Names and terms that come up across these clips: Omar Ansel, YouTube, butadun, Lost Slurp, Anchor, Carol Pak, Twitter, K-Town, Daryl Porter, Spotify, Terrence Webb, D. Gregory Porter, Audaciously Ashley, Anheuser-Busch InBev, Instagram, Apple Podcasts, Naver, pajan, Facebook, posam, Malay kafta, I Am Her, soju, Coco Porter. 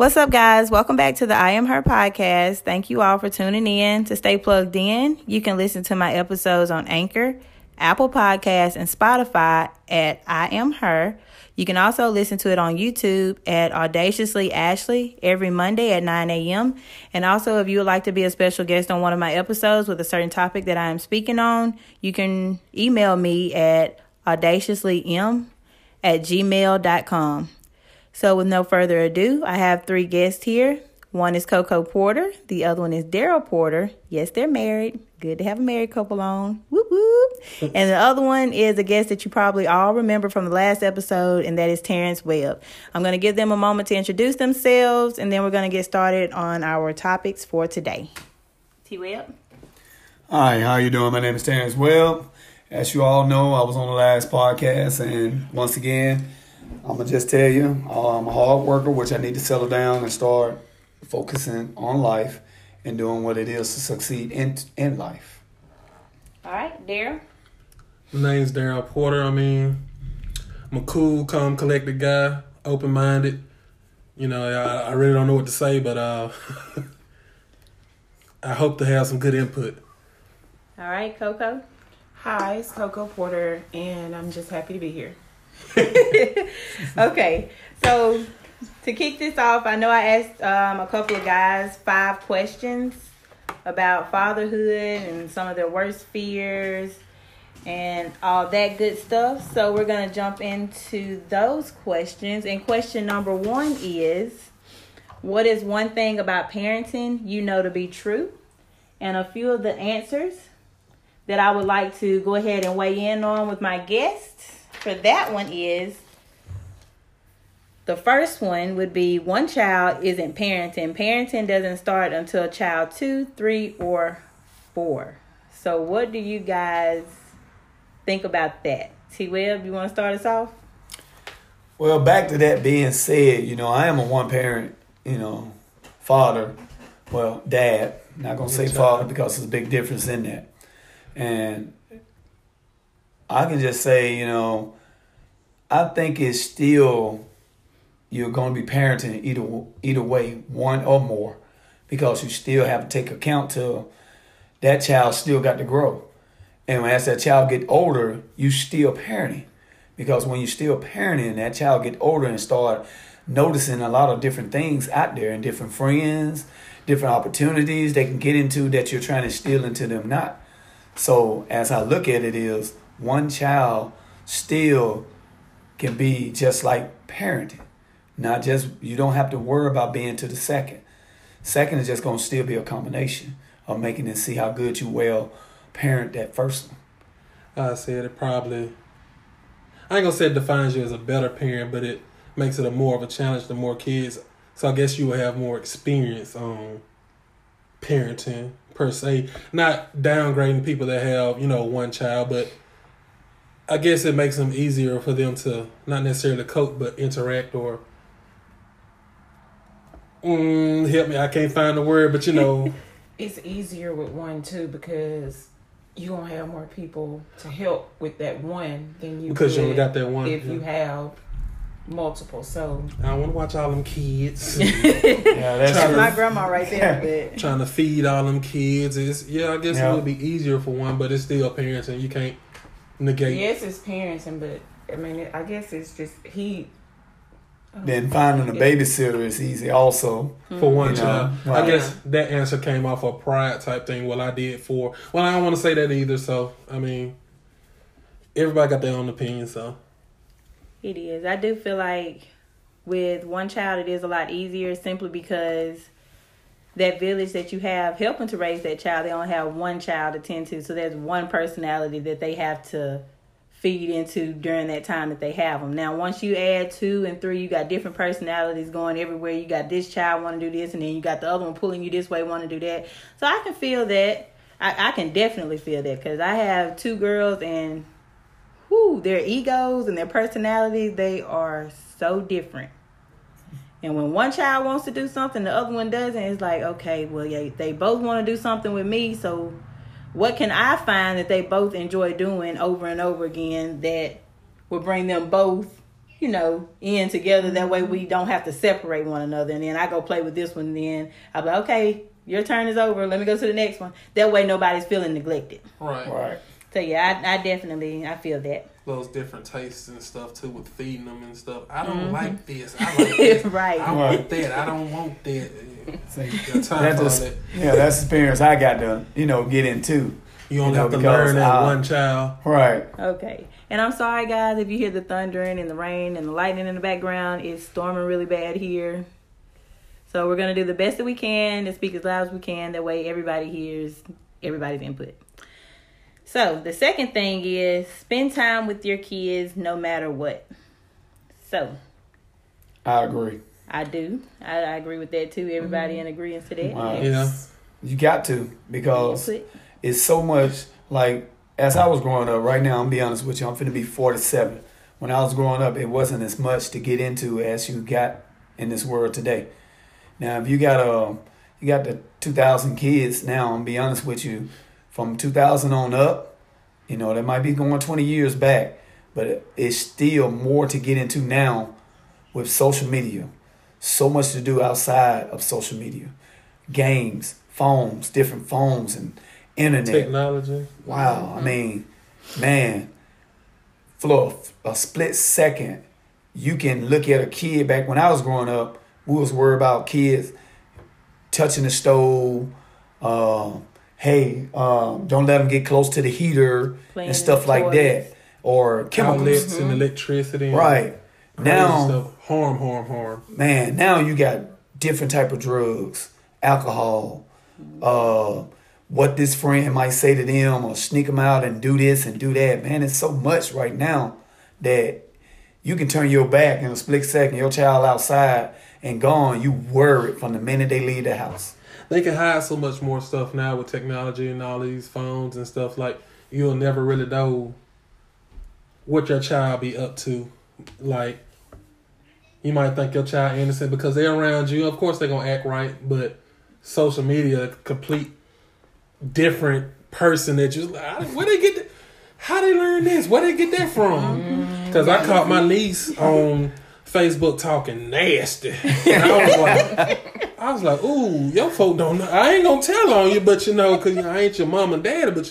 What's up, guys? Welcome back to the I Am Her podcast. Thank you all for tuning in. To stay plugged in, you can listen to my episodes on Anchor, Apple Podcasts, and Spotify at I Am Her. You can also listen to it on YouTube at Audaciously Ashley every Monday at 9 a.m. And also, if you would like to be a special guest on one of my episodes with a certain topic that I am speaking on, you can email me at audaciouslym@gmail.com. So with no further ado, I have three guests here. One is Coco Porter. The other one is Daryl Porter. Yes, they're married. Good to have a married couple on. Whoop, whoop. And the other one is a guest that you probably all remember from the last episode, and that is Terrence Webb. I'm going to give them a moment to introduce themselves, and then we're going to get started on our topics for today. T-Webb. Hi, how you doing? My name is Terrence Webb. As you all know, I was on the last podcast, and once again, I'm going to just tell you, I'm a hard worker, which I need to settle down and start focusing on life and doing what it is to succeed in life. All right, Daryl. My name's Daryl Porter. I'm a cool, calm, collected guy, open-minded. You know, I really don't know what to say, but I hope to have some good input. All right, Coco. Hi, it's Coco Porter, and I'm just happy to be here. Okay, so to kick this off, I know I asked a couple of guys 5 questions about fatherhood and some of their worst fears and all that good stuff. So we're going to jump into those questions. And question number 1 is, what is one thing about parenting you know to be true? And a few of the answers that I would like to go ahead and weigh in on with my guests. For that one is, the first one would be, one child isn't parenting. Parenting doesn't start until child 2, 3, or 4. So what do you guys think about that? T-Webb, you want to start us off? Well, back to that being said, you know, I am a one-parent, father. Well, dad. Not going to say father because there's a big difference in that. And I can just say, I think it's still, you're going to be parenting either way, one or more, because you still have to take account to that child still got to grow. And as that child get older, you still parenting, because when you still parenting, that child get older and start noticing a lot of different things out there and different friends, different opportunities they can get into that you're trying to steal into them not. So as I look at it is, one child still can be just like parenting. Not just, you don't have to worry about being to the second. Second is just going to still be a combination of making it see how good you well parent that first one. I said it probably, I ain't going to say it defines you as a better parent, but it makes it a more of a challenge to more kids. So I guess you will have more experience on parenting per se. Not downgrading people that have, one child, but I guess it makes them easier for them to not necessarily cope, but interact or help me. I can't find the word, but it's easier with one too, because you gonna have more people to help with that one than you because you only got that one if you have multiple. So I want to watch all them kids. Yeah, that's my grandma right there. Yeah. Trying to feed all them kids I guess it would be easier for one, but it's still parenting. You can't negate. Yes, it's parenting, but I guess it's just he. Then finding a babysitter is easy also for one child. Right. I guess that answer came off a pride type thing. Well, I don't want to say that either. So everybody got their own opinion. So it is. I do feel like with one child, it is a lot easier simply because that village that you have helping to raise that child, they only have one child to tend to. So there's one personality that they have to feed into during that time that they have them. Now, once you add 2 and 3, you got different personalities going everywhere. You got this child want to do this, and then you got the other one pulling you this way, want to do that. So I can feel that. I can definitely feel that, because I have 2 girls, and their egos and their personalities, they are so different. And when one child wants to do something, the other one doesn't, it's like, okay, well, yeah, they both want to do something with me, so what can I find that they both enjoy doing over and over again that will bring them both you know, in together. That way we don't have to separate one another. And then I go play with this one. And then I'm like, okay, your turn is over. Let me go to the next one. That way nobody's feeling neglected. Right. So yeah, I definitely feel that. Those different tastes and stuff too, with feeding them and stuff. I don't like this. I like this. Right. I want that. I don't want that. That's the experience I got to, get into. You only have to learn that one child. Right. Okay. And I'm sorry, guys, if you hear the thundering and the rain and the lightning in the background. It's storming really bad here. So we're going to do the best that we can and speak as loud as we can. That way everybody hears everybody's input. So the second thing is spend time with your kids no matter what. So. I agree. I do. I agree with that, too. Everybody in agreement to that. Wow. Yes. You got to, because it's so much, like, as I was growing up, right now, I'm going to be honest with you, I'm finna be 47. When I was growing up, it wasn't as much to get into as you got in this world today. Now, if you got the 2,000 kids now, I'm going to be honest with you, from 2000 on up, that might be going 20 years back, but it's still more to get into now with social media. So much to do outside of social media. Games, phones, different phones, and internet. Technology. Wow. I mean, man, for a split second, you can look at a kid. Back when I was growing up, we was worried about kids touching the stove. Don't let them get close to the heater. Playing and stuff like that. Or chemicals. Outlets and electricity. Right. Now, harm. Man, now you got different type of drugs, alcohol, what this friend might say to them or sneak them out and do this and do that. Man, it's so much right now that you can turn your back in a split second, your child outside and gone. You worried from the minute they leave the house. They can hide so much more stuff now with technology and all these phones and stuff. Like, you'll never really know what your child be up to. Like, you might think your child innocent because they're around you. Of course, they're going to act right. But social media, complete different person that you... Where they get... How they learn this? Where they get that from? Because I caught my niece on Facebook talking nasty. And I was like, ooh, your folk don't know. I ain't going to tell on you, but because I ain't your mom and daddy. But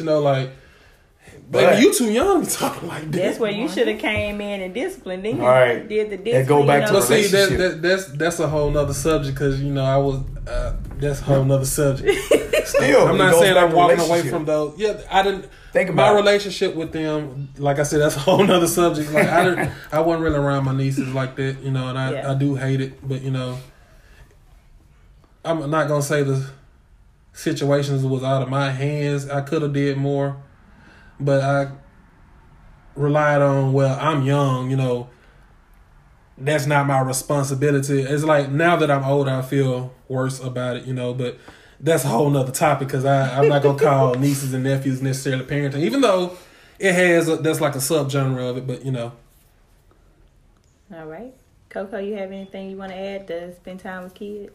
But you too young to talk like that. That's where you should have came in and disciplined. Then you did the discipline. And go back to relationship. See, that's a whole nother subject because, I was... that's a whole nother subject. Still, I'm not saying I'm walking away from those. Yeah, I didn't... Think about my relationship with them. Like I said, that's a whole nother subject. Like, I wasn't really around my nieces like that, and I do hate it. But, I'm not going to say the situations was out of my hands. I could have did more. But I relied on, I'm young, that's not my responsibility. It's like now that I'm older, I feel worse about it, but that's a whole nother topic because I'm not going to call nieces and nephews necessarily parenting, even though it has, that's like a subgenre of it, but All right. Coco, you have anything you want to add to spend time with kids?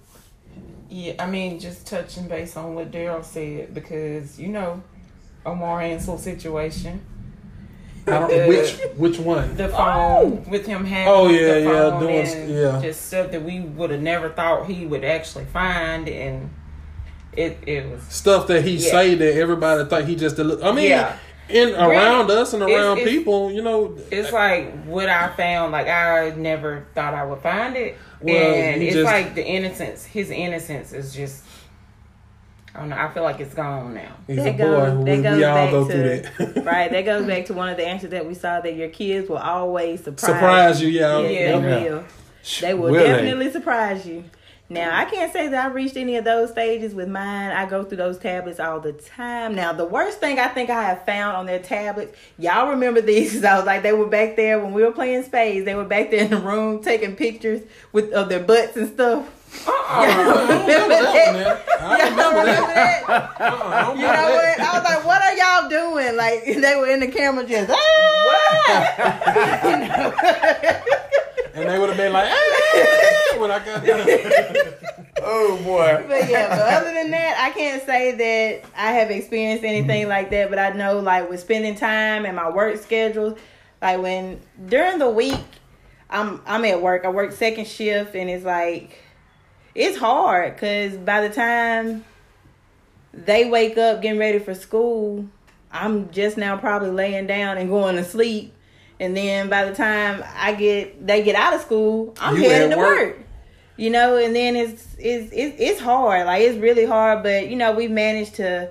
Yeah, just touching base on what Daryl said because, Omar Ansel situation. Which one? The phone with him having. Oh yeah, the phone just stuff that we would have never thought he would actually find, and it was stuff that he say that everybody thought he just. Around us and around people, It's like what I found. Like I never thought I would find it, and it's just, like the innocence. His innocence is just. I don't know. I feel like it's gone now. That goes back to that. Right. That goes back to one of the answers that we saw that your kids will always surprise you. They will. They will definitely surprise you. Now, I can't say that I reached any of those stages with mine. I go through those tablets all the time. Now, the worst thing I think I have found on their tablets, y'all remember these because I was like, they were back there when we were playing spades. They were back there in the room taking pictures of their butts and stuff. I remember that. What? I was like, what are y'all doing? Like, they were in the camera just, and they would have been like, when I got there. Oh, boy. But yeah, but other than that, I can't say that I have experienced anything like that. But I know, like, with spending time and my work schedules, like, during the week, I'm at work. I work second shift, and it's like, it's hard because by the time they wake up getting ready for school, I'm just now probably laying down and going to sleep. And then by the time they get out of school, I'm heading to work. You know, and then it's hard. Like, it's really hard. But, you know, we managed to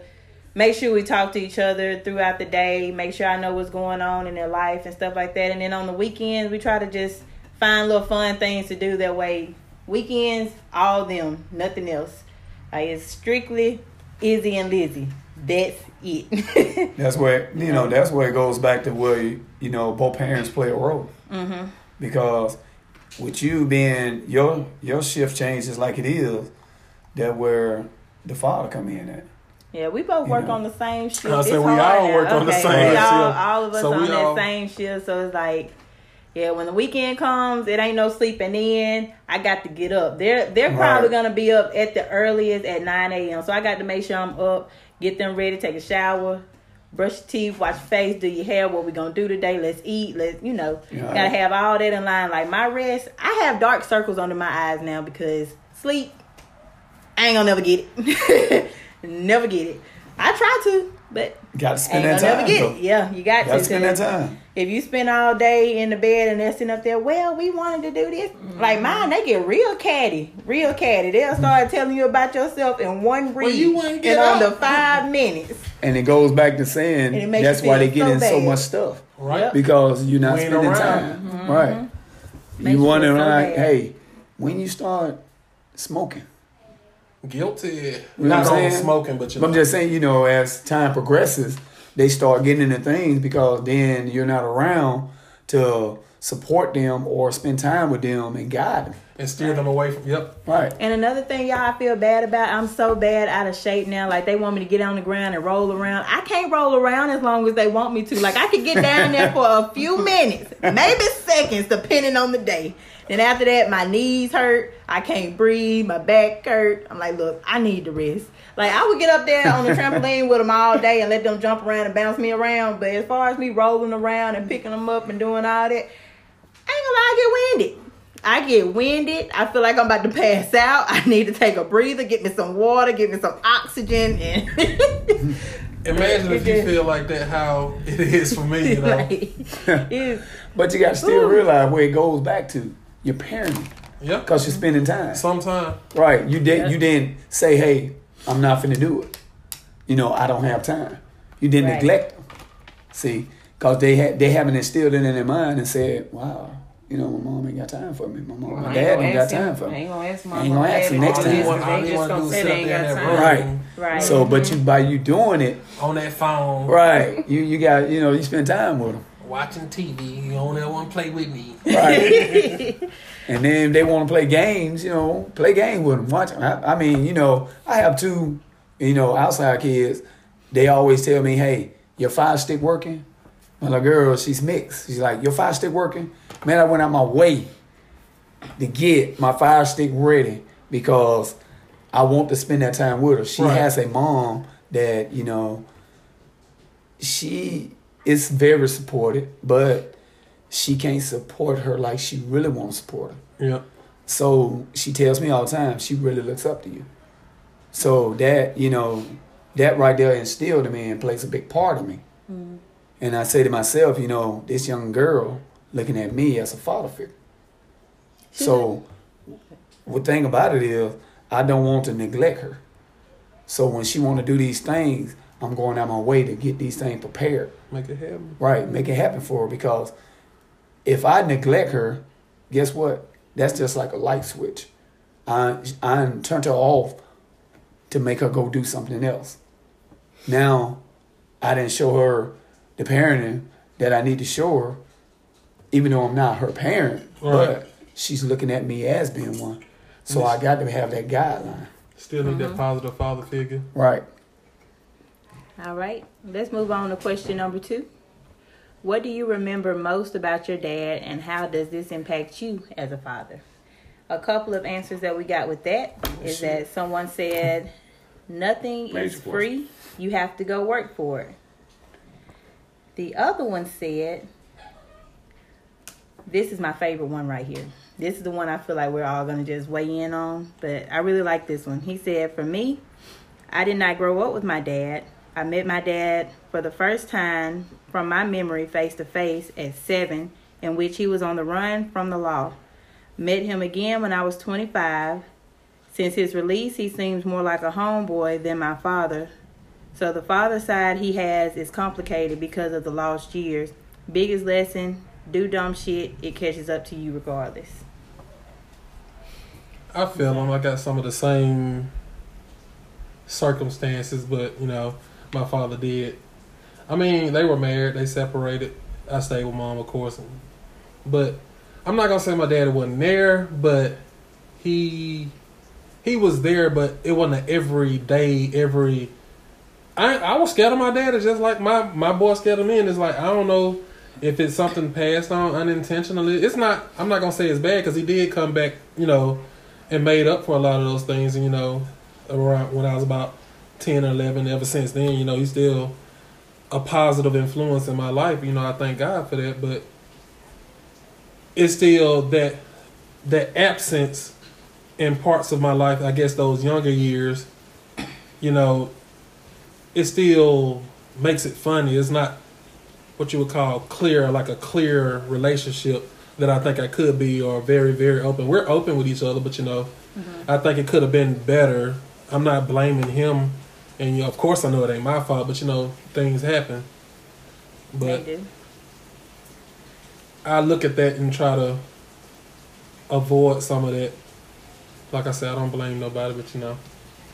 make sure we talk to each other throughout the day, make sure I know what's going on in their life and stuff like that. And then on the weekends, we try to just find little fun things to do that way. Weekends, all them, nothing else. Like, it's strictly Izzy and Lizzy. That's it. That's where, you know, that's where it goes back to where, you know, both parents play a role. Mm-hmm. Because with you being, your shift changes like it is, that where the father come in at. Yeah, we both work on the same shift. I said we all work on the same shift. All of us on that same shift. So it's like, yeah, when the weekend comes, it ain't no sleeping in. I got to get up. They're probably going to be up at the earliest at 9 a.m. So I got to make sure I'm up, get them ready, take a shower, brush your teeth, wash your face, do your hair, what we going to do today, let's eat, got to have all that in line. Like, my rest, I have dark circles under my eyes now because sleep, I ain't going to never get it. Never get it. I try to, but gotta spend that time. Never get it. Yeah, you gotta spend that time. If you spend all day in the bed and they're sitting up there, well, we wanted to do this. Mm-hmm. Like mine, they get real catty. They'll start telling you about yourself in one read, in under 5 minutes. And it goes back to saying that's why they get in so much stuff, right? Yep. Because you're not spending time, mm-hmm. right? You wondering, like, hey, when you start smoking. Guilty. Not only smoking, but I'm just saying, you know, as time progresses, they start getting into things because then you're not around to support them or spend time with them and guide them. And steer them away from, yep. Right. And another thing, y'all, I feel bad about, I'm so bad out of shape now. Like, they want me to get on the ground and roll around. I can't roll around as long as they want me to. Like, I could get down there for a few minutes, maybe seconds, depending on the day. Then after that, my knees hurt. I can't breathe. My back hurt. I'm like, look, I need to rest. Like, I would get up there on the trampoline with them all day and let them jump around and bounce me around. But as far as me rolling around and picking them up and doing all that, I ain't gonna lie, I get winded. I feel like I'm about to pass out. I need to take a breather, get me some water, get me some oxygen. And imagine if you feel like that, how it is for me, you know. But you got to still realize where it goes back to. You're parenting. Yeah. Because you're spending time. Sometime. Right. You didn't say, hey, I'm not finna do it. You know, I don't have time. You didn't neglect them. See? Because they haven't instilled it in their mind and said, wow, you know, my mom ain't got time for me. My mom and dad ain't got time for me. I ain't going to ask mom. Ain't going to ask them next time. They just going to sit up there. Right. So, but by you doing it. On that phone. Right. You got, you know, you spend time with them. Watching TV, you don't ever want to play with me. Right. And then they want to play games, you know, play game with them. Watch them. I mean, you know, I have two, you know, outside kids. They always tell me, hey, your fire stick working? My little girl, she's mixed. She's like, your fire stick working? Man, I went out my way to get my fire stick ready because I want to spend that time with her. She has a mom that, you know, she... It's very supported, but she can't support her like she really wants to support her. Yeah. So she tells me all the time, she really looks up to you. So that, you know, that right there instilled in me and plays a big part of me. Mm-hmm. And I say to myself, you know, this young girl looking at me as a father figure. So the thing about it is I don't want to neglect her. So when she want to do these things, I'm going out my way to get these things prepared. Make it happen. Right, make it happen for her because if I neglect her, guess what? That's just like a light switch. I turned her off to make her go do something else. Now, I didn't show her the parenting that I need to show her, even though I'm not her parent, but she's looking at me as being one. So I got to have that guideline. Still need that positive father figure. Right. All right, let's move on to question number 2. What do you remember most about your dad, and how does this impact you as a father? A couple of answers that we got with that is that someone said, nothing is free. You have to go work for it. The other one said, This is my favorite one right here. This is the one I feel like we're all going to just weigh in on. But I really like this one. He said, for me, I did not grow up with my dad. I met my dad for the first time from my memory face to face at 7, in which he was on the run from the law. Met him again when I was 25. Since his release, he seems more like a homeboy than my father. So the father side he has is complicated because of the lost years. Biggest lesson, do dumb shit, it catches up to you regardless. I feel him. I got some of the same circumstances, but, you know, my father did. I mean, they were married. They separated. I stayed with Mom, of course. But I'm not going to say my dad wasn't there, but he was there, but it wasn't every day, every... I was scared of my dad. It's just like my boy scared of me. And it's like, I don't know if it's something passed on unintentionally. It's not... I'm not going to say it's bad because he did come back, you know, and made up for a lot of those things. And, you know, around when I was about 10 or 11, ever since then, you know, he's still a positive influence in my life. You know, I thank God for that. But it's still that absence in parts of my life, I guess those younger years, you know, it still makes it funny. It's not what you would call clear, like a clear relationship that I think I could be, or very, very open. We're open with each other, but, you know, mm-hmm. I think it could have been better. I'm not blaming him. And, you know, of course I know it ain't my fault, but, you know, things happen. But they do. I look at that and try to avoid some of that. Like I said, I don't blame nobody, but, you know.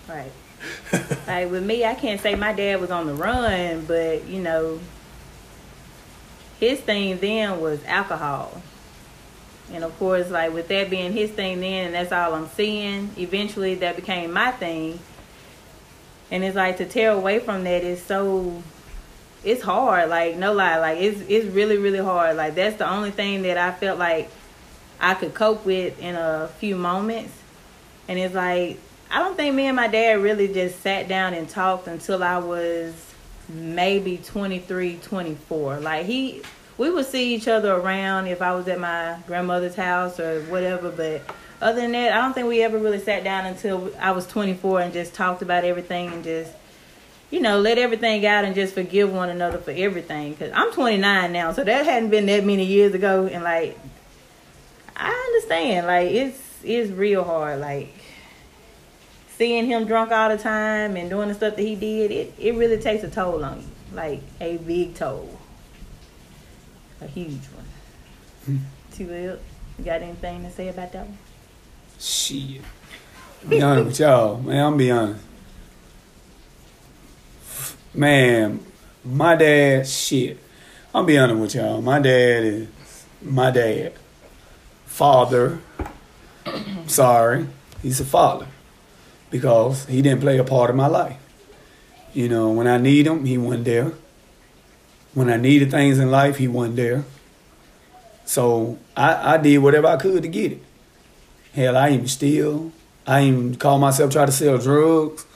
Right. Like, with me, I can't say my dad was on the run, but, you know, his thing then was alcohol. And, of course, like, with that being his thing then, and that's all I'm seeing, eventually that became my thing. And it's like, to tear away from that is so... It's hard, like, no lie. Like, it's really, really hard. Like, that's the only thing that I felt like I could cope with in a few moments. And it's like... I don't think me and my dad really just sat down and talked until I was maybe 23, 24. Like, we would see each other around if I was at my grandmother's house or whatever. But other than that, I don't think we ever really sat down until I was 24 and just talked about everything and just, you know, let everything out and just forgive one another for everything. Because I'm 29 now, so that hadn't been that many years ago. And, like, I understand. Like, it's real hard, like... Seeing him drunk all the time and doing the stuff that he did, it really takes a toll on you. Like, a big toll. A huge one. T-Will, you got anything to say about that one? Shit. Be honest with y'all. Man, I'm be honest. Man, my dad, shit. I'm be honest with y'all. My dad is my dad. Father. Sorry. He's a father. Because he didn't play a part of my life. You know, when I need him, he wasn't there. When I needed things in life, he wasn't there. So I did whatever I could to get it. Hell, I even steal. I even called myself, try to sell drugs.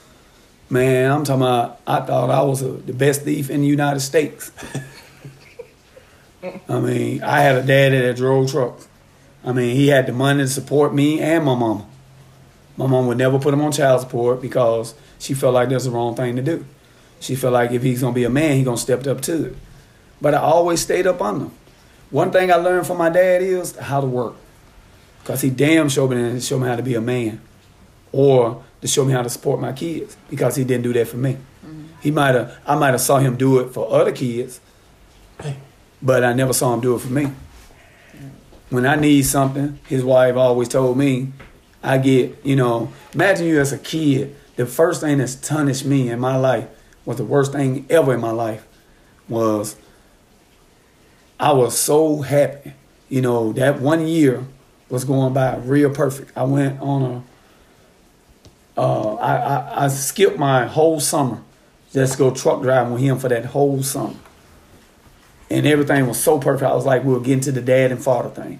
Man, I'm talking about, I thought I was the best thief in the United States. I mean, I had a dad that drove trucks. I mean, he had the money to support me and my mama. My mom would never put him on child support because she felt like that's the wrong thing to do. She felt like if he's going to be a man, he's going to step up to it. But I always stayed up on him. One thing I learned from my dad is how to work. Because he damn showed me how to be a man. Or to show me how to support my kids. Because he didn't do that for me. Mm-hmm. I might have saw him do it for other kids. But I never saw him do it for me. When I need something, his wife always told me, I get, you know, imagine you as a kid. The first thing that's tarnished me in my life was the worst thing ever in my life was I was so happy. You know, that 1 year was going by real perfect. I went on I skipped my whole summer just to go truck driving with him for that whole summer. And everything was so perfect. I was like, we were getting to the dad and father thing.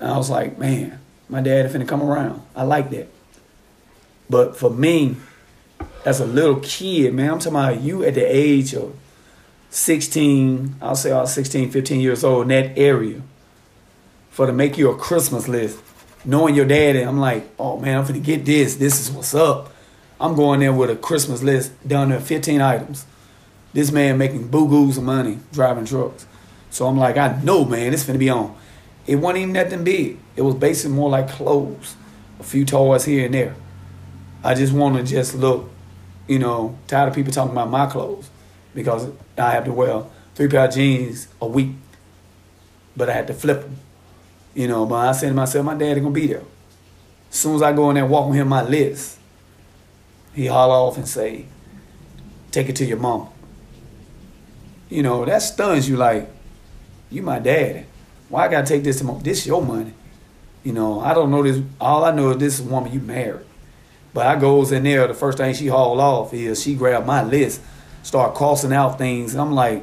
And I was like, man. My dad is finna come around. I like that. But for me, as a little kid, man, I'm talking about you at the age of 16, I'll say I was 16, 15 years old in that area. for to make you a Christmas list. Knowing your daddy, I'm like, oh man, I'm finna get this. This is what's up. I'm going there with a Christmas list down there, 15 items. This man making boo-goos of money driving trucks. So I'm like, I know, man, it's finna be on. It wasn't even nothing big. It was basically more like clothes, a few toys here and there. I just want to just look, you know, tired of people talking about my clothes because I have to wear 3 pair of jeans a week, but I had to flip them. You know, but I said to myself, my daddy going to be there. As soon as I go in there and walk with him my list, he holler off and say, take it to your mama. You know, that stuns you like, you my daddy. Why I got to take this to mom? This your money. You know, I don't know this. All I know is this woman you married. But I goes in there, the first thing she haul off is she grabbed my list, start crossing out things. And I'm like,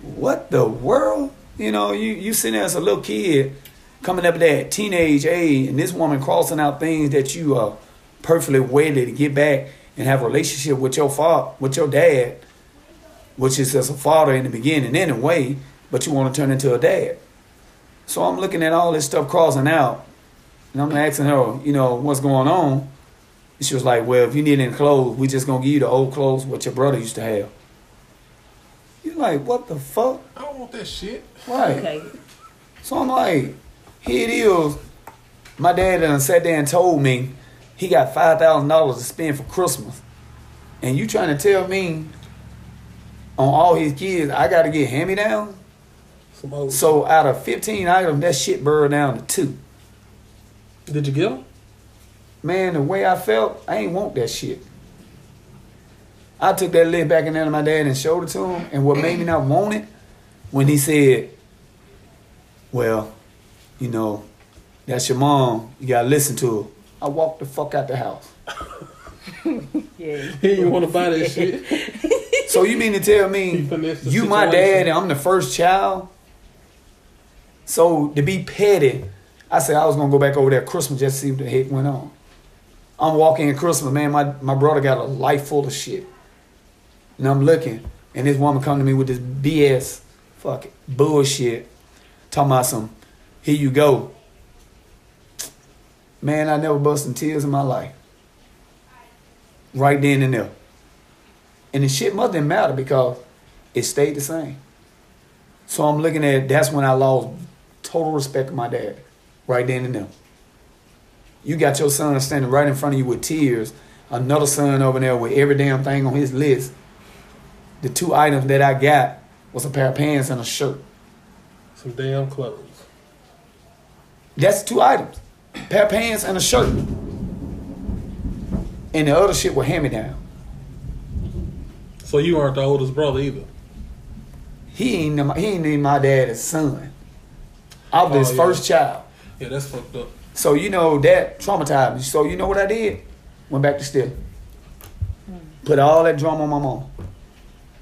what the world? You know, you sitting there as a little kid coming up at that teenage age and this woman crossing out things that you are perfectly wedded to get back and have a relationship with your father, with your dad, which is as a father in the beginning anyway, but you want to turn into a dad. So I'm looking at all this stuff crossing out and I'm asking her, you know, what's going on? And she was like, well, if you need any clothes, we just going to give you the old clothes what your brother used to have. You're like, what the fuck? I don't want that shit. Right. Okay. So I'm like, here it is. My dad done sat there and told me he got $5,000 to spend for Christmas. And you trying to tell me on all his kids, I got to get hand-me-down? So out of 15 items, that shit burned down to 2. Did you get them? Man, the way I felt, I ain't want that shit. I took that lid back in there to my dad and showed it to him. And what made me not want it, when he said, well, you know, that's your mom. You got to listen to her. I walked the fuck out the house. Yeah. He didn't want to buy that shit. So you mean to tell me, you my dad and I'm the first child? So to be petty, I said I was going to go back over there at Christmas just to see what the heck went on. I'm walking at Christmas, man. My brother got a life full of shit. And I'm looking, and this woman come to me with this BS, fucking bullshit, talking about some, here you go. Man, I never bust in tears in my life. Right then and there. And the shit must have mattered because it stayed the same. So I'm looking at, that's when I lost total respect for my dad. Right then and there. You got your son standing right in front of you with tears. Another son over there with every damn thing on his list. The 2 items that I got was a pair of pants and a shirt. Some damn clothes. That's 2 items. Pair of pants and a shirt. And the other shit were hand-me-down. So you aren't the oldest brother either? He ain't even my dad's son. I was his first child. Yeah, that's fucked up. So, you know, that traumatized me. So, you know what I did? Went back to stealing. Put all that drama on my mom.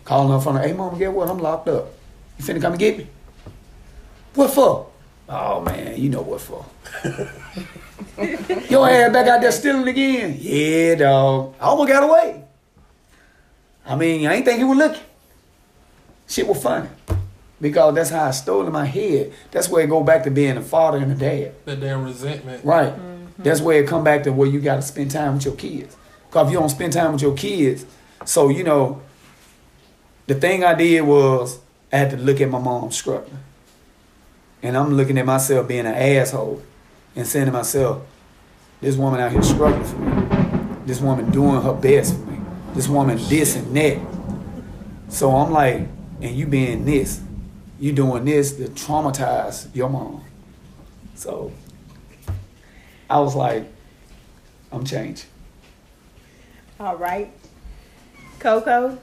Calling her from her, hey, mom, get what? I'm locked up. You finna come and get me? What for? Oh, man, you know what for. Your ass back out there stealing again. Yeah, dog. I almost got away. I mean, I ain't think he was looking. Shit was funny. Because that's how I stole in my head. That's where it go back to being a father and a dad. That damn resentment. Right. Mm-hmm. That's where it come back to where you got to spend time with your kids. Because if you don't spend time with your kids, so, you know, the thing I did was I had to look at my mom struggling. And I'm looking at myself being an asshole and saying to myself, this woman out here struggling for me. This woman doing her best for me. This woman this and that. So I'm like, and you being this. You doing this to traumatize your mom. So I was like, I'm changed. All right. Coco,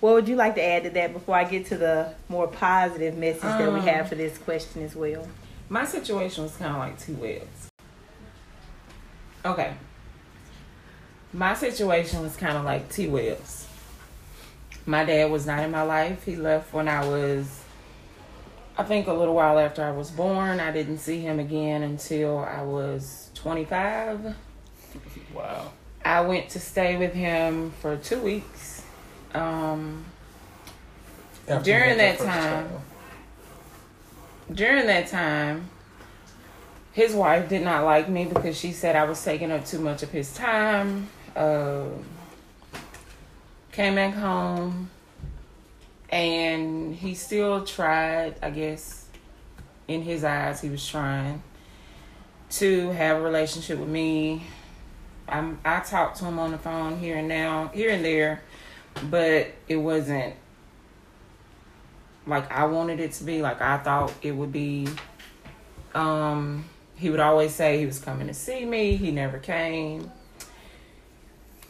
what would you like to add to that before I get to the more positive message that we have for this question as well? My situation was kind of like 2 waves. Okay. My situation was kind of like 2 waves. My dad was not in my life. He left when I was... I think a little while after I was born. I didn't see him again until I was 25. Wow. I went to stay with him for 2 weeks. During that time, during that time, his wife did not like me because she said I was taking up too much of his time. Came back home, and he still tried, I guess, in his eyes, he was trying to have a relationship with me. I talked to him on the phone here and there, but it wasn't like I wanted it to be, like I thought it would be. He would always say he was coming to see me. He never came.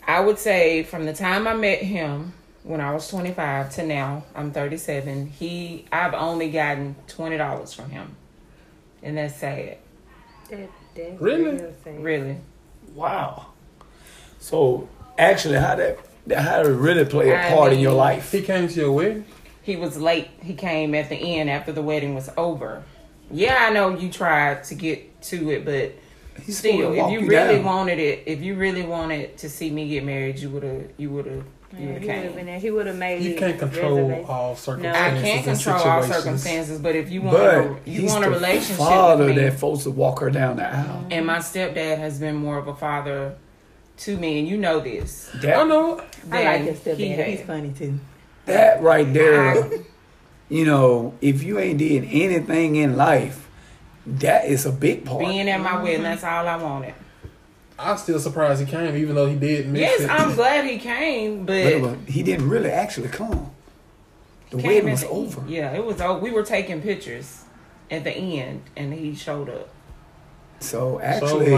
I would say from the time I met him when I was 25 to now, I'm 37, I've only gotten $20 from him. And that's sad. That's really? Really. Wow. So actually, how did it really play a part in your life? He came to your wedding? He was late. He came at the end after the wedding was over. Yeah, I know you tried to get to it, but he's still, if you really wanted it, if you really wanted to see me get married, you would have. Yeah, he would have been there. He would have made. You can't control all circumstances. No, I can't control all circumstances, but if you want, a relationship father with me, that folks to walk her down the aisle. And my stepdad has been more of a father to me, and you know this. I know. I like his stepdad. He's funny too. That right there, you know, if you ain't did anything in life, that is a big part. Being at my wedding, that's all I wanted. I'm still surprised he came, even though he did miss it. Yes, I'm glad he came, but he didn't really actually come. The wedding was over. Yeah, it was over. We were taking pictures at the end, and he showed up. So actually,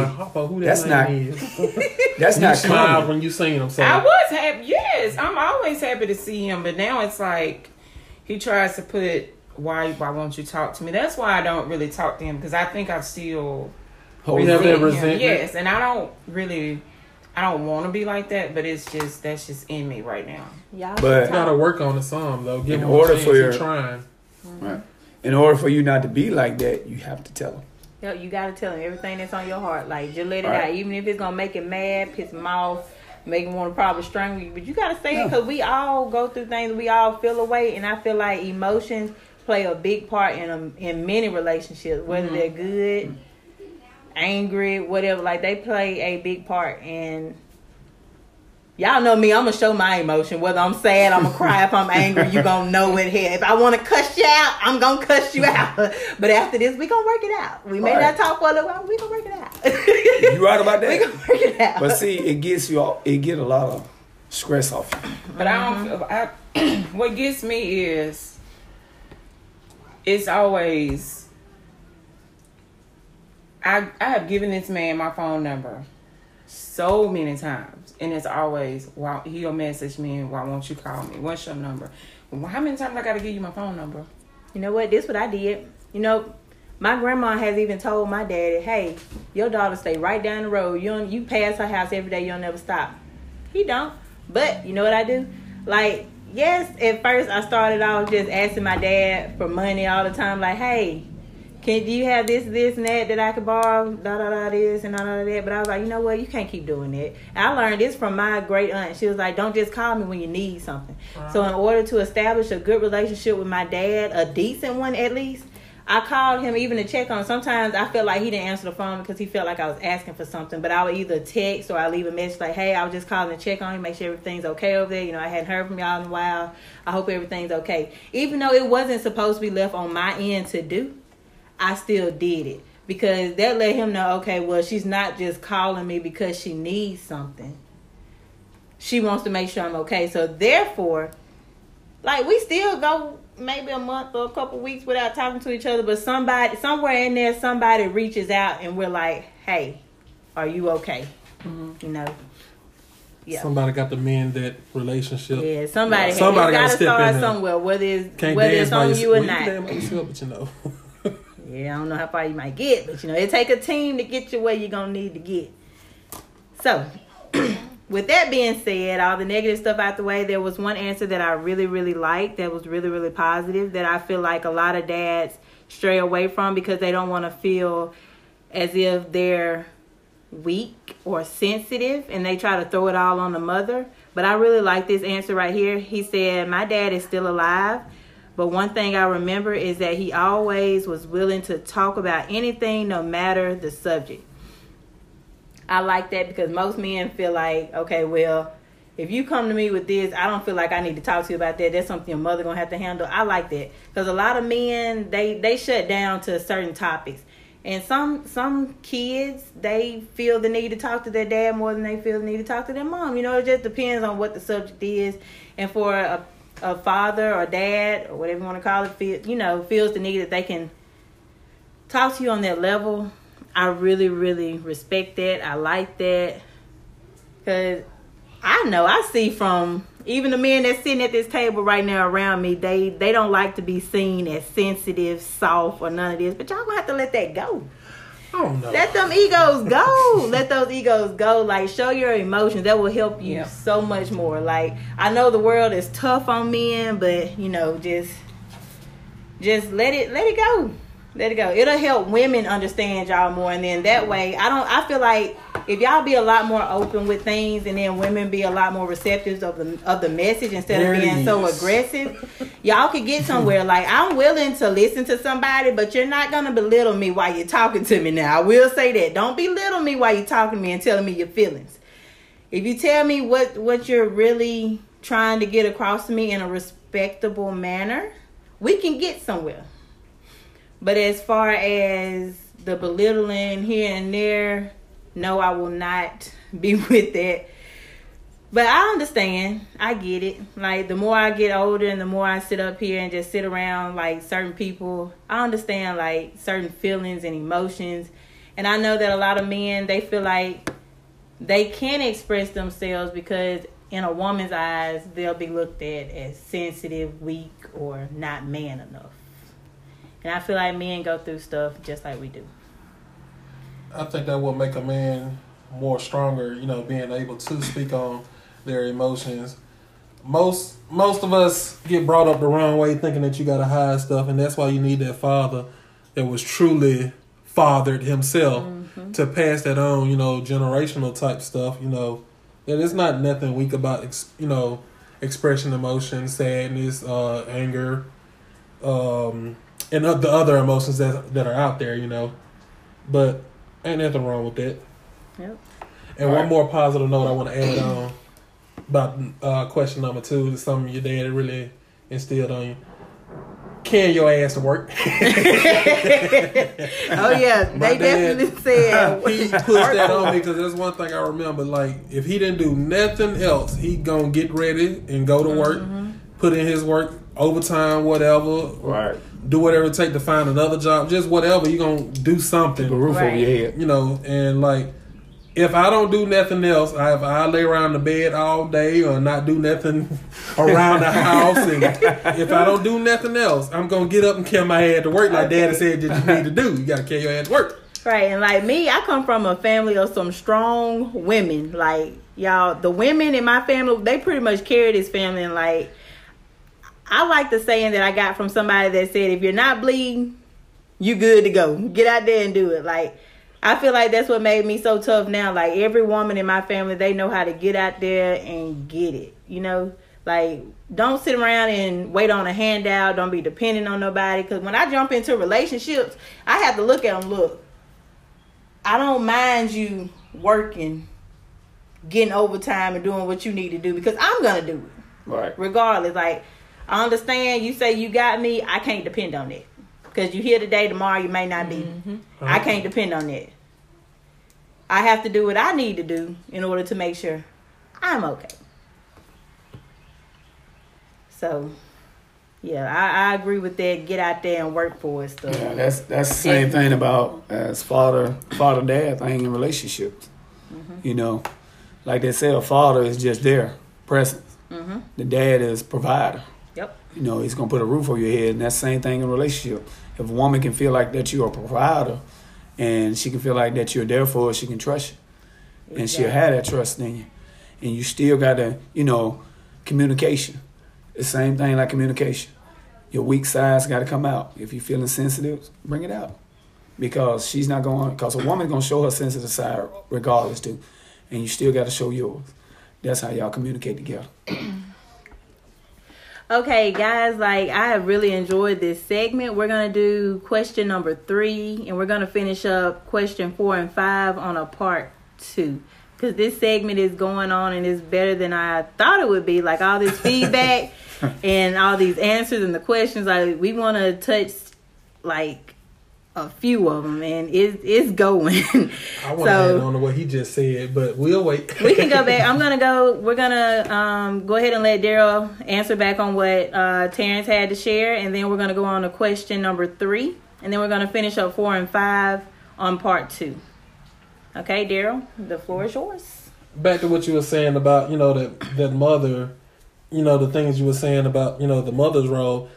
that's not common. When you seen him, so. I was happy. Yes, I'm always happy to see him, but now it's like he tries to put why won't you talk to me? That's why I don't really talk to him, because I think I'm still. Yes, and I don't want to be like that, but it's just that's just in me right now. Yeah, but gotta work on the song though. Give him a chance and trying. Mm-hmm. Right. In order for you not to be like that, you have to tell him. Yo, you gotta tell him everything that's on your heart. Like just let it out, even if it's gonna make him mad, piss him off, make him want to probably strangle you. But you gotta say it because we all go through things. We all feel away, and I feel like emotions play a big part in many relationships, whether they're good. Mm-hmm. Angry, whatever, like they play a big part. And y'all know me, I'm gonna show my emotion. Whether I'm sad, I'm gonna cry. If I'm angry, you gonna know it here. If I want to cuss you out, I'm gonna cuss you out. But after this, we gonna work it out. We may not talk for a little while, we gonna work it out. You right about that? We gonna work it out. But see, it gets a lot of stress off you. But I what gets me is it's always I have given this man my phone number so many times, and it's always, why he'll message me and why won't you call me? What's your number? How many times I got to give you my phone number? You know what? This is what I did. You know, my grandma has even told my daddy, hey, your daughter stay right down the road. You pass her house every day. You'll never stop. He don't. But you know what I do? Like, yes, at first I started off just asking my dad for money all the time. Like, hey, do you have this, and that I could borrow, this, and all of that? But I was like, you know what? You can't keep doing that. I learned this from my great aunt. She was like, don't just call me when you need something. Wow. So in order to establish a good relationship with my dad, a decent one at least, I called him even to check on. Sometimes I felt like he didn't answer the phone because he felt like I was asking for something. But I would either text or I leave a message like, hey, I was just calling to check on you, make sure everything's okay over there. You know, I hadn't heard from y'all in a while. I hope everything's okay. Even though it wasn't supposed to be left on my end to do, I still did it because that let him know, okay, well, she's not just calling me because she needs something. She wants to make sure I'm okay. So therefore, like, we still go maybe a month or a couple weeks without talking to each other, but somewhere in there, somebody reaches out and we're like, hey, are you okay? Mm-hmm. You know? Yeah. Somebody got to mend that relationship. Yeah, somebody got to start somewhere, whether it's on you or not. You can damn but you know. Yeah, I don't know how far you might get, but you know, it take a team to get you where you're going to need to get. So, with that being said, all the negative stuff out the way, there was one answer that I really, really liked that was really, really positive that I feel like a lot of dads stray away from because they don't want to feel as if they're weak or sensitive and they try to throw it all on the mother. But I really like this answer right here. He said, my dad is still alive, But one thing I remember is that he always was willing to talk about anything, no matter the subject. I like that because most men feel like, okay, well, if you come to me with this, I don't feel like I need to talk to you about that. That's something your mother going to have to handle. I like that because a lot of men, they shut down to certain topics. And some kids, they feel the need to talk to their dad more than they feel the need to talk to their mom. You know, it just depends on what the subject is. And for a father or dad or whatever you want to call it, feels the need that they can talk to you on that level. I really, really respect that. I like that because I know I see from even the men that's sitting at this table right now around me, they don't like to be seen as sensitive, soft, or none of this. But y'all gonna have to let that go. I don't know. Let them egos go. Let those egos go. Like, show your emotions. That will help you so much more. Like, I know the world is tough on men, but just let it go. Let it go. It'll help women understand y'all more, and then that way, I feel like if y'all be a lot more open with things, and then women be a lot more receptive of the message instead of being so aggressive, y'all could get somewhere. Like, I'm willing to listen to somebody, but you're not gonna belittle me while you're talking to me. Now, I will say that. Don't belittle me while you're talking to me and telling me your feelings. If you tell me what you're really trying to get across to me in a respectable manner, we can get somewhere. But as far as the belittling here and there, no, I will not be with that. But I understand. I get it. Like, the more I get older and the more I sit up here and just sit around, like, certain people, I understand, like, certain feelings and emotions. And I know that a lot of men, they feel like they can express themselves because in a woman's eyes, they'll be looked at as sensitive, weak, or not man enough. And I feel like men go through stuff just like we do. I think that will make a man more stronger, being able to speak on their emotions. Most of us get brought up the wrong way thinking that you got to hide stuff, and that's why you need that father that was truly fathered himself to pass that on, generational type stuff, And it's not nothing weak about, expressing emotion, sadness, anger, and the other emotions that are out there, But ain't nothing wrong with that. Yep. And one more positive note I want to add on about question number 2 is something your dad really instilled on you. Carry your ass to work. Oh, yeah. My dad definitely said. He pushed that on me because that's one thing I remember. Like, if he didn't do nothing else, he going to get ready and go to work, put in his work, overtime, whatever. Right. Do whatever it takes to find another job. Just whatever. You're going to do something. Keep a roof over your head. And like, if I don't do nothing else, if I lay around the bed all day or not do nothing around the house, and if I don't do nothing else, I'm going to get up and carry my head to work like Daddy said that you need to do. You got to carry your head to work. Right. And like me, I come from a family of some strong women. Like, y'all, the women in my family, they pretty much carry this family and like, I like the saying that I got from somebody that said, if you're not bleeding, you good to go. Get out there and do it. Like, I feel like that's what made me so tough now. Like, every woman in my family, they know how to get out there and get it, Like, don't sit around and wait on a handout. Don't be dependent on nobody. Because when I jump into relationships, I have to look at them, I don't mind you working, getting overtime and doing what you need to do because I'm going to do it. Right. Regardless, like, I understand you say you got me. I can't depend on that. Because you here today, tomorrow you may not be. I can't depend on that. I have to do what I need to do in order to make sure I'm okay. So, yeah, I agree with that. Get out there and work for it stuff. Yeah, that's the same thing about as father-dad thing in relationships. Like they say, a father is just there, present. The dad is provider. He's going to put a roof over your head, and that's the same thing in a relationship. If a woman can feel like that you're a provider, and she can feel like that you're there for her, she can trust you. And she'll have that trust in you. And you still got to, communication. The same thing like communication. Your weak side's got to come out. If you're feeling sensitive, bring it out. Because a woman's going to show her sensitive side regardless, too. And you still got to show yours. That's how y'all communicate together. Okay, guys, like, I have really enjoyed this segment. We're going to do question number 3, and we're going to finish up question 4 and 5 on a part 2. Because this segment is going on, and it's better than I thought it would be. Like, all this feedback and all these answers and the questions, like, we want to touch, like, a few of them, and it's going. I want to add on to what he just said, but we'll wait. We can go back. We're going to go ahead and let Daryl answer back on what Terrence had to share, and then we're going to go on to question number 3, and then we're going to finish up 4 and 5 on part 2. Okay, Daryl, the floor is yours. Back to what you were saying about, that mother, the things you were saying about, the mother's role.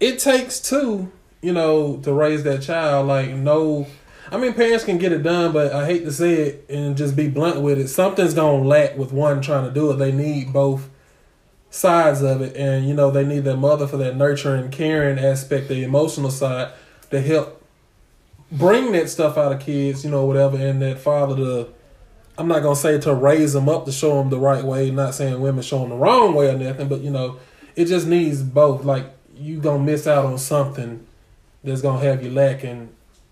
It takes two. To raise that child, parents can get it done, but I hate to say it and just be blunt with it. Something's going to lack with one trying to do it. They need both sides of it. And, they need their mother for that nurturing, caring aspect, the emotional side to help bring that stuff out of kids, whatever. And that father I'm not going to say to raise them up to show them the right way. Not saying women show them the wrong way or nothing, but, it just needs both. Like, you going to miss out on something that's going to have you lacking,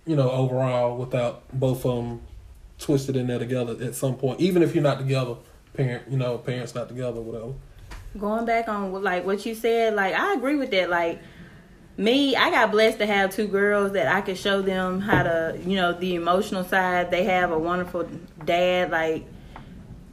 overall, without both of them twisted in there together at some point. Even if you're not together, parents not together, whatever. Going back on, what you said, I agree with that. I got blessed to have 2 girls that I could show them how to, the emotional side. They have a wonderful dad,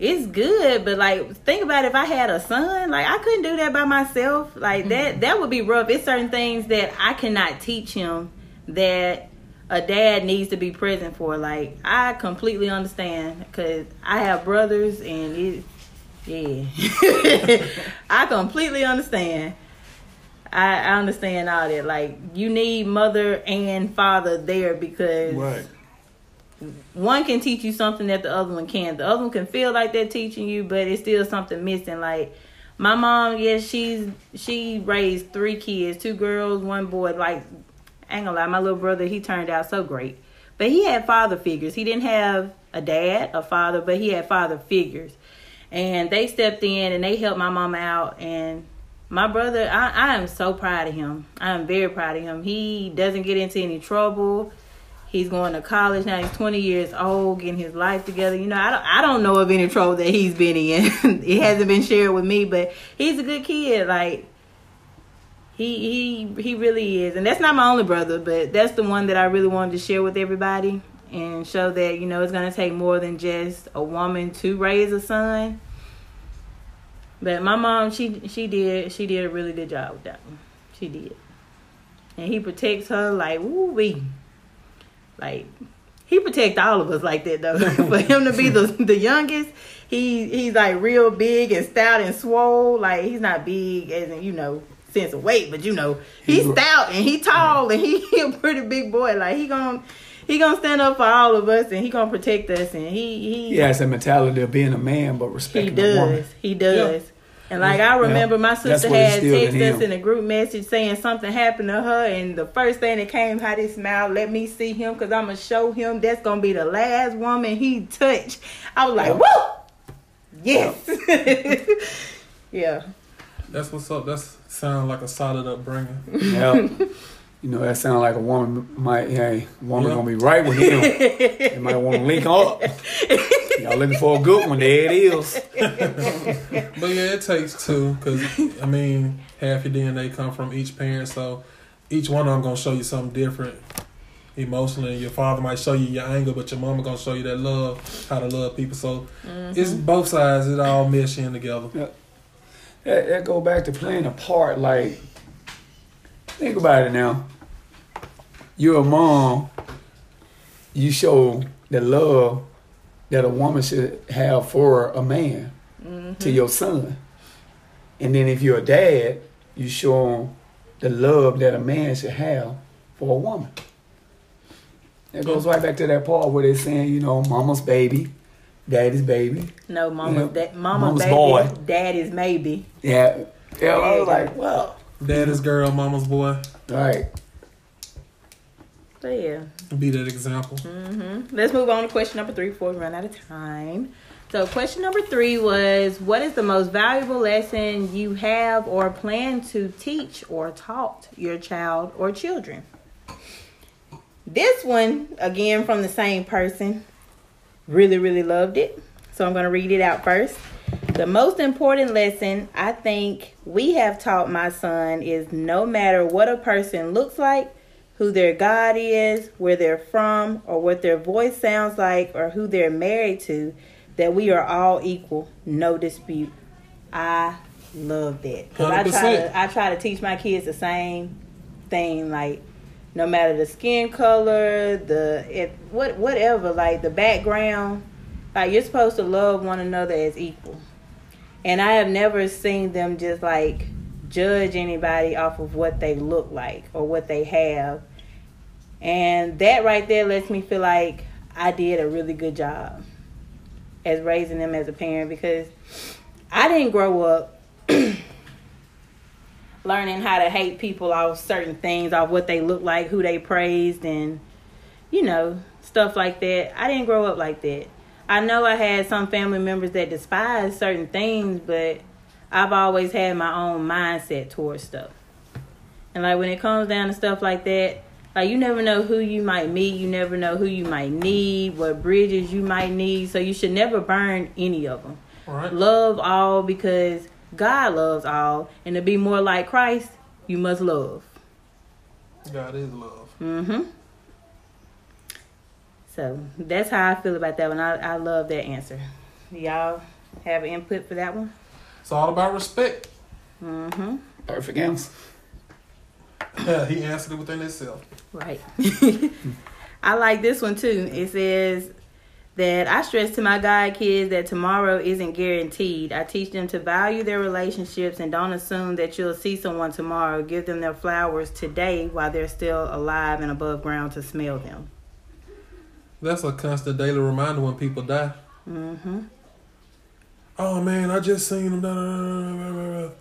it's good, but think about if I had a son, I couldn't do that by myself. That would be rough. It's certain things that I cannot teach him that a dad needs to be present for. I completely understand, because I have brothers, and I completely understand. I understand all that. You need mother and father there, because right. One can teach you something that the other one can't. The other one can feel like they're teaching you, but it's still something missing. My mom, yes, she raised 3 kids, 2 girls, 1 boy. I ain't gonna lie, my little brother, he turned out so great. But he had father figures. He didn't have a dad, a father, but he had father figures. And they stepped in and they helped my mom out. And my brother, I am so proud of him. I am very proud of him. He doesn't get into any trouble. He's going to college now. He's 20 years old, getting his life together. I don't know of any trouble that he's been in. It hasn't been shared with me, but he's a good kid. He really is. And that's not my only brother, but that's the one that I really wanted to share with everybody and show that, it's going to take more than just a woman to raise a son. But my mom, she did a really good job with that one. She did. And he protects her woo-wee. He protect all of us like that, though. For him to be the youngest, he's real big and stout and swole. He's not big as in, sense of weight, but he's stout and he tall and he a pretty big boy. He gonna stand up for all of us, and he gonna protect us, and he has that mentality of being a man but respecting a woman. He does. Yeah. And I remember my sister had texted us in a group message saying something happened to her, and the first thing that came, how they smiled, let me see him, because I'm going to show him that's going to be the last woman he touched. I was woo! Yes! Yep. Yeah. That's what's up. That sounds like a solid upbringing. Yeah. That sounds like a woman might, going to be right with him. They might want to link up. Y'all looking for a good one. There it is. But it takes two, because half your DNA come from each parent, so each one of them gonna show you something different emotionally. Your father might show you your anger, but your mama gonna show you that love, how to love people. So It's both sides. It all meshes in together. Yeah. That go back to playing a part. Think about it now. You're a mom. You show the love that a woman should have for a man to your son. And then if you're a dad, you show him the love that a man should have for a woman. It goes right back to that part where they're saying, mama's baby, daddy's baby. No, mama's baby, boy. Daddy's maybe. Yeah. Yeah, I was wow. Daddy's girl, mama's boy. Right. So, yeah. Be that example. Let's move on to question number 3 before we run out of time. So question number 3 was, what is the most valuable lesson you have or plan to teach or taught your child or children? This one, again, from the same person, really, really loved it. So I'm going to read it out first. The most important lesson I think we have taught my son is no matter what a person looks like, who their God is, where they're from, or what their voice sounds like, or who they're married to, that we are all equal, no dispute. I love that. 'Cause I try to teach my kids the same thing, like no matter the skin color, whatever, like the background, like you're supposed to love one another as equal. And I have never seen them just like judge anybody off of what they look like or what they have. And that right there lets me feel like I did a really good job as raising them as a parent, because I didn't grow up learning how to hate people off certain things, off what they look like, who they praised, and, you know, stuff like that. I didn't grow up like that. I know I had some family members that despise certain things, but I've always had my own mindset towards stuff. And, like, when it comes down to stuff like that, like, you never know who you might meet. You never know who you might need, what bridges you might need. So you should never burn any of them. All right. Love all, because God loves all. And to be more like Christ, you must love. God is love. Mm-hmm. So that's how I feel about that one. I love that answer. Y'all have an input for that one? It's all about respect. Mm-hmm. Perfect answer. He answered it within himself. Right. I like this one too. It says that I stress to my God kids that tomorrow isn't guaranteed. I teach them to value their relationships and don't assume that you'll see someone tomorrow. Give them their flowers today while they're still alive and above ground to smell them. That's a constant daily reminder when people die. Mm-hmm. Oh man, I just seen them.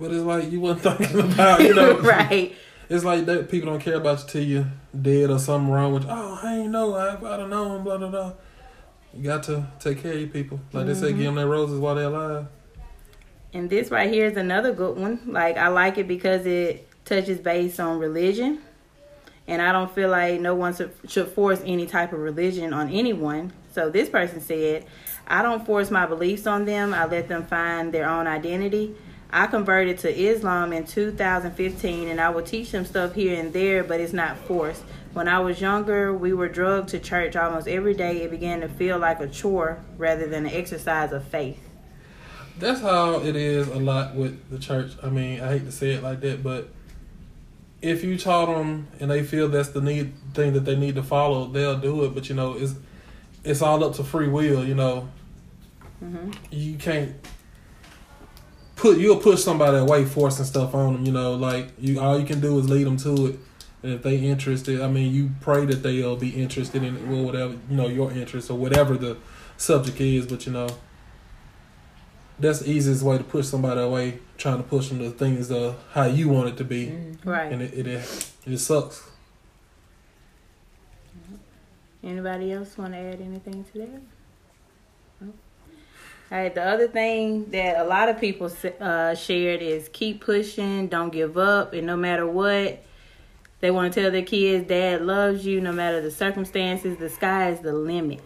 But it's like you weren't thinking about, you know. Right. It's like that people don't care about you till you're dead or something wrong with you. Oh, I ain't know. I don't know. Blah, blah, blah. You got to take care of your people. Like they say, give them their roses while they're alive. And this right here is another good one. Like, I like it because it touches base on religion. And I don't feel like no one should force any type of religion on anyone. So this person said, I don't force my beliefs on them. I let them find their own identity. I converted to Islam in 2015, and I would teach them stuff here and there, but it's not forced. When I was younger, we were drugged to church almost every day. It began to feel like a chore rather than an exercise of faith. That's how it is a lot with the church. I mean, I hate to say it like that, but if you taught them and they feel that's the need thing that they need to follow, they'll do it. But, you know, it's all up to free will, you know. Mm-hmm. You can't... You'll push somebody away, forcing stuff on them, you know. Like, all you can do is lead them to it. And if they interested, I mean, you pray that they'll be interested in it, or whatever, you know, your interest or whatever the subject is. But, you know, that's the easiest way to push somebody away, trying to push them to things how you want it to be. Right. And it sucks. Anybody else want to add anything to that? All right, the other thing that a lot of people shared is keep pushing, don't give up, and no matter what, they want to tell their kids, Dad loves you, no matter the circumstances, the sky is the limit.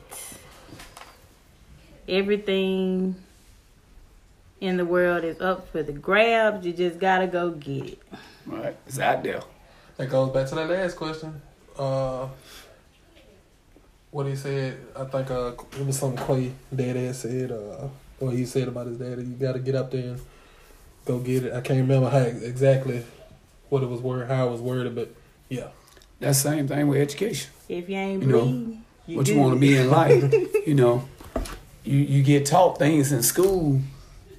Everything in the world is up for the grabs, you just got to go get it. All right, it's out there. That goes back to that last question. What he said, I think it was something Clay dad had said, or he said about his daddy. You got to get up there and go get it. I can't remember exactly what it was worded, how it was worded, but yeah. That's the same thing with education. If you ain't bleeding, you know, what you want to be in life, you know. You get taught things in school,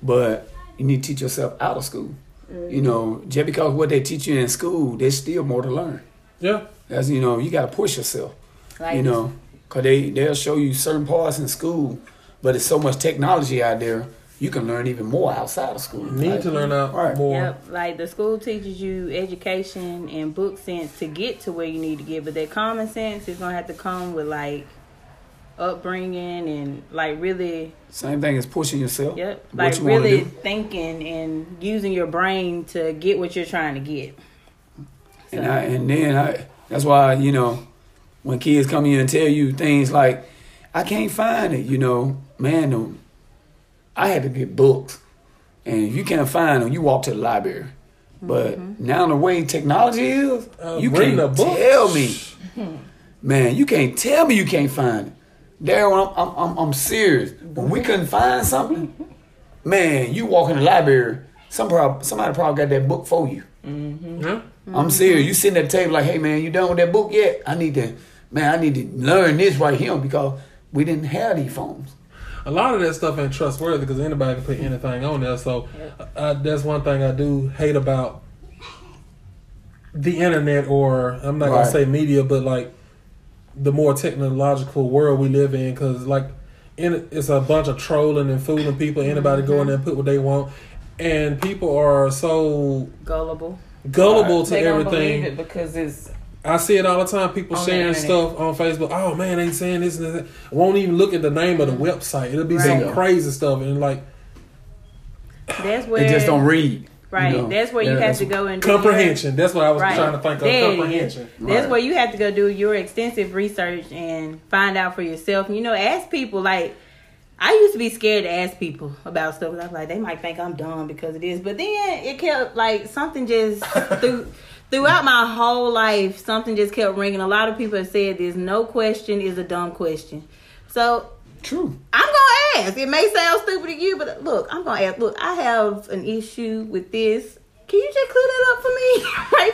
but you need to teach yourself out of school. Mm-hmm. You know, just because what they teach you in school, there's still more to learn. Yeah. That's, you know, you got to push yourself, like, you know. Because they'll show you certain parts in school, but it's so much technology out there, you can learn even more outside of school. You need to learn out more. Yep, like the school teaches you education and book sense to get to where you need to get, but that common sense is going to have to come with like upbringing and like really same thing as pushing yourself. Yep. Like you really thinking and using your brain to get what you're trying to get. So. And then that's why, you know, when kids come in and tell you things like, I can't find it, you know, man, I had to get books. And if you can't find them, you walk to the library. But now the way technology is, you can't tell me. Man, you can't tell me you can't find it. Daryl, I'm serious. When we couldn't find something, man, you walk in the library, somebody probably got that book for you. I'm serious. You sitting at the table like, hey, man, you done with that book yet? I need to learn this right here because we didn't have these phones. A lot of that stuff ain't trustworthy because anybody can put anything on there. So that's one thing I do hate about the internet, or I'm not going to say media, but like the more technological world we live in, because like it's a bunch of trolling and fooling people. Anybody go in there and put what they want. And people are so gullible to everything. They don't believe it because it's... I see it all the time. People sharing stuff on Facebook. Oh man, they saying this and that. I won't even look at the name of the website. It'll be some crazy stuff, and like that's where they just don't read. Right. You know? That's where you have to go and do comprehension. That's what I was trying to think of. Comprehension. That's where you have to go do your extensive research and find out for yourself. You know, ask people. Like I used to be scared to ask people about stuff. I was like, they might think I'm dumb because of this, but then it kept like something just Throughout my whole life, something just kept ringing. A lot of people have said this. No question is a dumb question. So true. I'm going to ask. It may sound stupid to you, but look, I'm going to ask. Look, I have an issue with this. Can you just clear that up for me? Right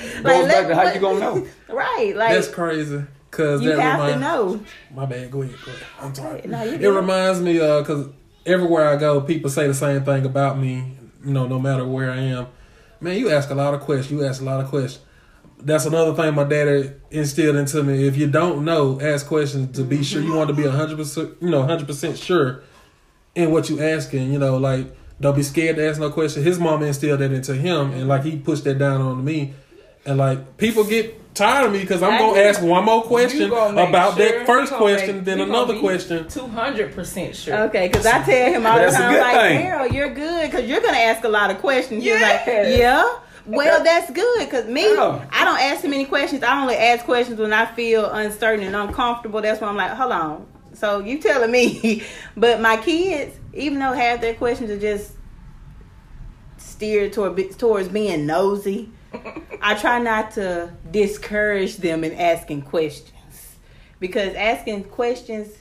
fast. Goes back to how you going to know. Right. Like, that's crazy. Cause you have to know. My bad. Go ahead. I'm sorry. No, it reminds me because everywhere I go, people say the same thing about me, you know, no matter where I am. Man, you ask a lot of questions. That's another thing my daddy instilled into me. If you don't know, ask questions to be sure. You want to be 100%, 100% sure in what you asking. You know, like don't be scared to ask no question. His mom instilled that into him, and like he pushed that down on me. And like people get tired of me because I'm gonna ask one more question about that first question, then another question. 200% sure. Okay, because I tell him all the time, like, Daryl, you're good because you're gonna ask a lot of questions. Yeah. He's like, yeah. Well, that's good because me, I don't ask too many questions. I only ask questions when I feel uncertain and uncomfortable. That's why I'm like, hold on. So you telling me, but my kids, even though half their questions are just steered towards being nosy. I try not to discourage them in asking questions because asking questions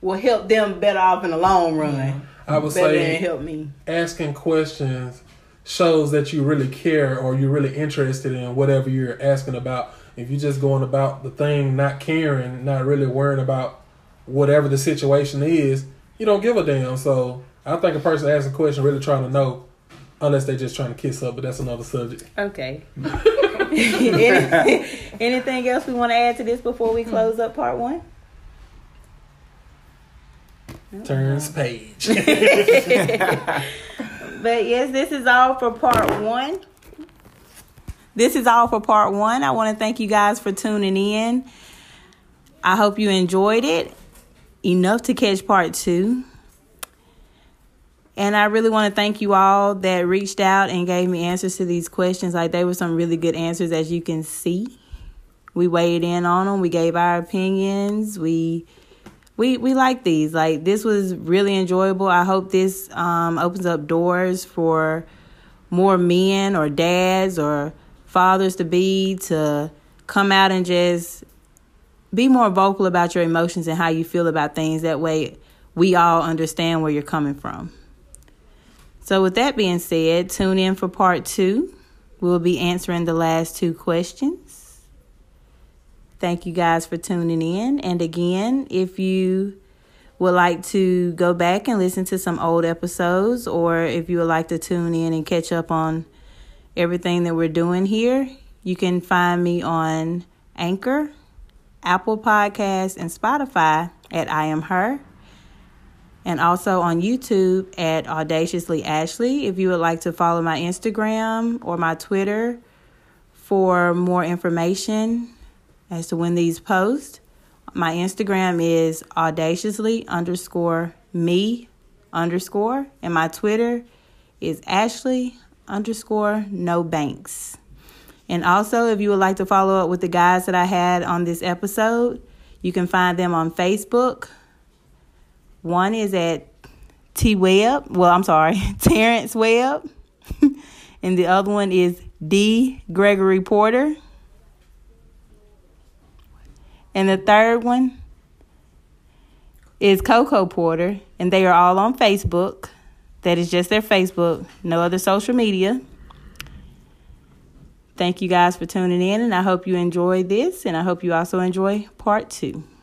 will help them better off in the long run. I would say help me. Asking questions shows that you really care or you're really interested in whatever you're asking about. If you're just going about the thing, not caring, not really worrying about whatever the situation is, you don't give a damn. So I think a person asking a question really trying to know. Unless they're just trying to kiss up, but that's another subject. Okay. Anything else we want to add to this before we close up part one? Turns page. But yes, this is all for part one. I want to thank you guys for tuning in. I hope you enjoyed it enough to catch part two. And I really want to thank you all that reached out and gave me answers to these questions. Like, they were some really good answers, as you can see. We weighed in on them. We gave our opinions. We like these. Like, this was really enjoyable. I hope this opens up doors for more men or dads or fathers-to-be to come out and just be more vocal about your emotions and how you feel about things. That way, we all understand where you're coming from. So with that being said, tune in for part two. We'll be answering the last two questions. Thank you guys for tuning in. And again, if you would like to go back and listen to some old episodes, or if you would like to tune in and catch up on everything that we're doing here, you can find me on Anchor, Apple Podcasts, and Spotify at I Am Her. And also on YouTube at Audaciously Ashley. If you would like to follow my Instagram or my Twitter for more information as to when these post, My Instagram is audaciously_me_, and my Twitter is Ashley_no banks. And also, if you would like to follow up with the guys that I had on this episode, you can find them on Facebook. One is at Terrence Webb. And the other one is D. Gregory Porter. And the third one is Coco Porter. And they are all on Facebook. That is just their Facebook. No other social media. Thank you guys for tuning in, and I hope you enjoyed this, and I hope you also enjoy part 2.